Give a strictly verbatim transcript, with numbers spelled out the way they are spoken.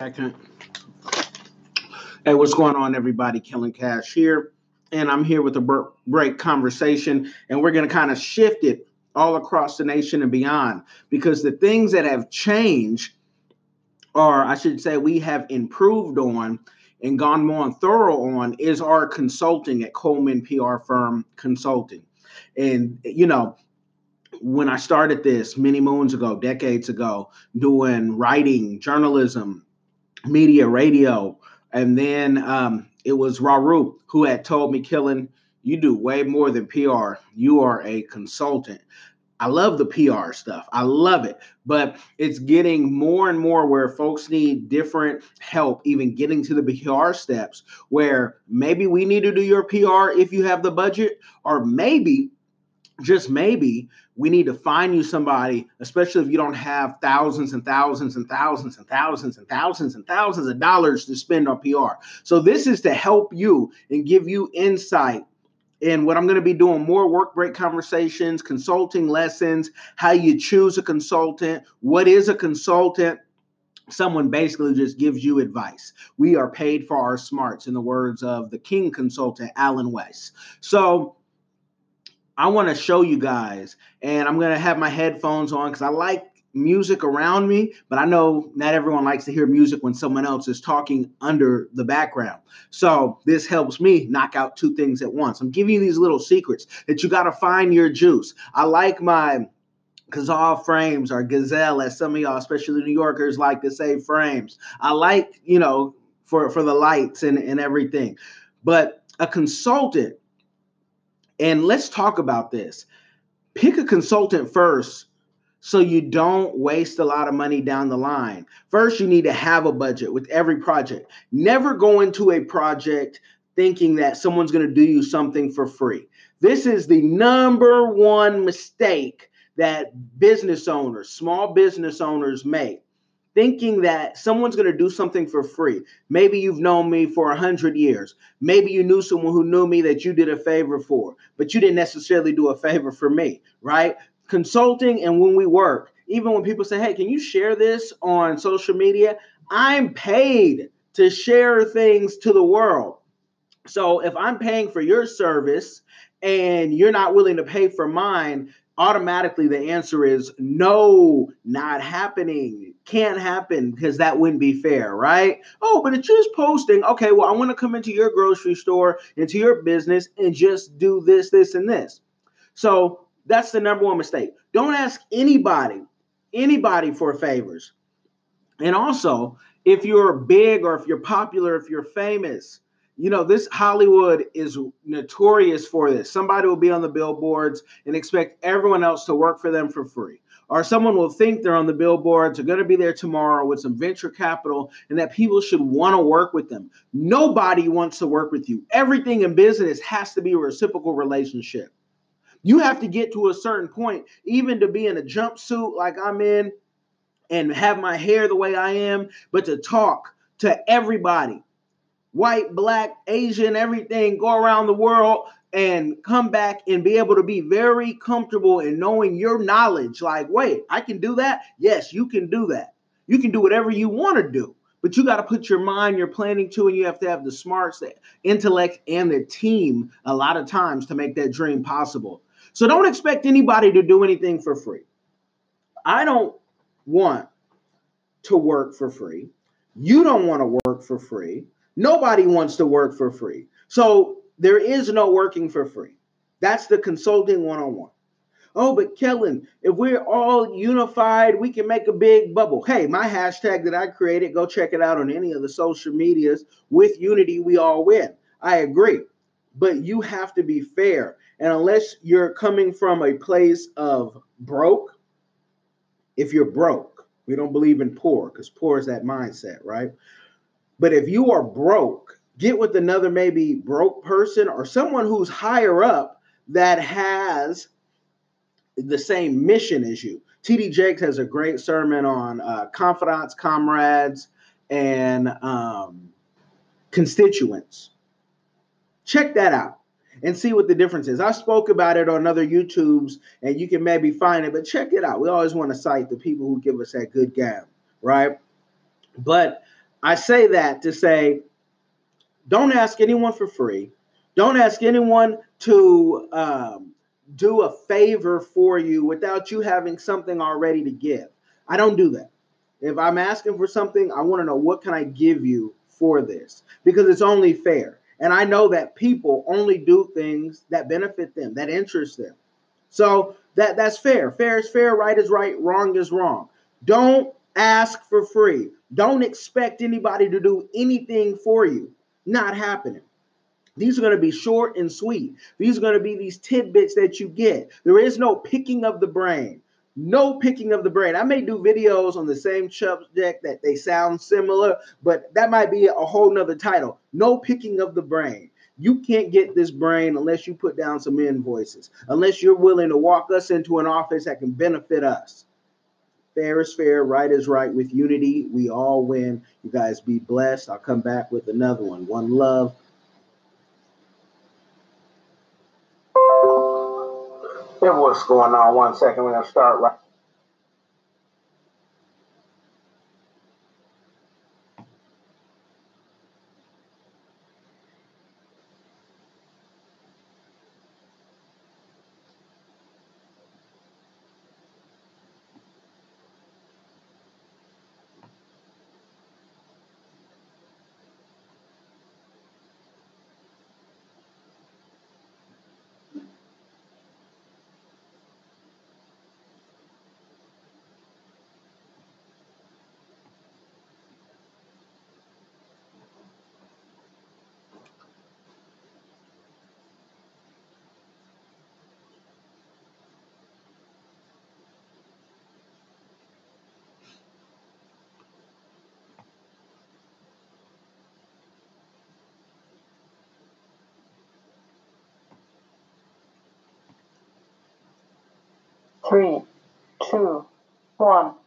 Second. Hey, what's going on, everybody? Killing Cash here, and I'm here with a break conversation, and we're going to kind of shift it all across the nation and beyond, because the things that have changed, or I should say we have improved on and gone more thorough on, is our consulting at Coleman P R Firm Consulting. And, you know, when I started this many moons ago, decades ago, doing writing, journalism, media, radio, and then um, it was Rarup who had told me, Killen, you do way more than P R. You are a consultant. I love the P R stuff. I love it. But it's getting more and more where folks need different help, even getting to the P R steps, where maybe we need to do your P R if you have the budget, or maybe, just maybe, we need to find you somebody, especially if you don't have thousands and thousands and thousands and thousands and thousands and thousands of dollars to spend on P R. So this is to help you and give you insight in what I'm going to be doing: more work break conversations, consulting lessons, how you choose a consultant, what is a consultant. Someone basically just gives you advice. We are paid for our smarts, in the words of the King consultant, Alan Weiss. So I want to show you guys, and I'm going to have my headphones on because I like music around me, but I know not everyone likes to hear music when someone else is talking under the background. So this helps me knock out two things at once. I'm giving you these little secrets that you got to find your juice. I like my Cazal frames, or Cazal, as some of y'all, especially New Yorkers, like to say frames. I like, you know, for, for the lights and, and everything. But a consultant, and let's talk about this. Pick a consultant first so you don't waste a lot of money down the line. First, you need to have a budget with every project. Never go into a project thinking that someone's going to do you something for free. This is the number one mistake that business owners, small business owners make, thinking that someone's going to do something for free. Maybe you've known me for a hundred years. Maybe you knew someone who knew me that you did a favor for, but you didn't necessarily do a favor for me, right? Consulting, and when we work, even when people say, hey, can you share this on social media? I'm paid to share things to the world. So if I'm paying for your service and you're not willing to pay for mine, automatically the answer is no, not happening, can't happen, because that wouldn't be fair, right? Oh, but it's just posting. Okay, well, I want to come into your grocery store, into your business, and just do this, this, and this. So that's the number one mistake. Don't ask anybody, anybody for favors. And also, if you're big or if you're popular, if you're famous, you know, this Hollywood is notorious for this. Somebody will be on the billboards and expect everyone else to work for them for free. Or someone will think they're on the billboards, they're going to be there tomorrow with some venture capital, and that people should want to work with them. Nobody wants to work with you. Everything in business has to be a reciprocal relationship. You have to get to a certain point, even to be in a jumpsuit like I'm in and have my hair the way I am, but to talk to everybody. White, black, Asian, everything, go around the world and come back and be able to be very comfortable in knowing your knowledge. Like, wait, I can do that? Yes, you can do that. You can do whatever you want to do, but you got to put your mind, your planning to, and you have to have the smarts, the intellect, and the team a lot of times to make that dream possible. So don't expect anybody to do anything for free. I don't want to work for free. You don't want to work for free. Nobody wants to work for free. So there is no working for free. That's the consulting one-on-one. Oh, but Killen, if we're all unified, we can make a big bubble. Hey, my hashtag that I created, go check it out on any of the social medias. With unity, we all win. I agree. But you have to be fair. And unless you're coming from a place of broke, if you're broke, we don't believe in poor, because poor is that mindset, right? But if you are broke, get with another maybe broke person or someone who's higher up that has the same mission as you. T D Jakes has a great sermon on uh, confidants, comrades, and um, constituents. Check that out and see what the difference is. I spoke about it on other YouTubes, and you can maybe find it, but check it out. We always want to cite the people who give us that good gab, right? But I say that to say, don't ask anyone for free. Don't ask anyone to um, do a favor for you without you having something already to give. I don't do that. If I'm asking for something, I want to know, what can I give you for this? Because it's only fair. And I know that people only do things that benefit them, that interest them. So that, that's fair. Fair is fair. Right is right. Wrong is wrong. Don't ask for free. Don't expect anybody to do anything for you. Not happening. These are going to be short and sweet. These are going to be these tidbits that you get. There is no picking of the brain. No picking of the brain. I may do videos on the same subject that they sound similar, but that might be a whole nother title. No picking of the brain. You can't get this brain unless you put down some invoices, unless you're willing to walk us into an office that can benefit us. Fair is fair. Right is right. With unity, we all win. You guys be blessed. I'll come back with another one. One love. Hey, what's going on? One second, we're going to start right. Three, two, one.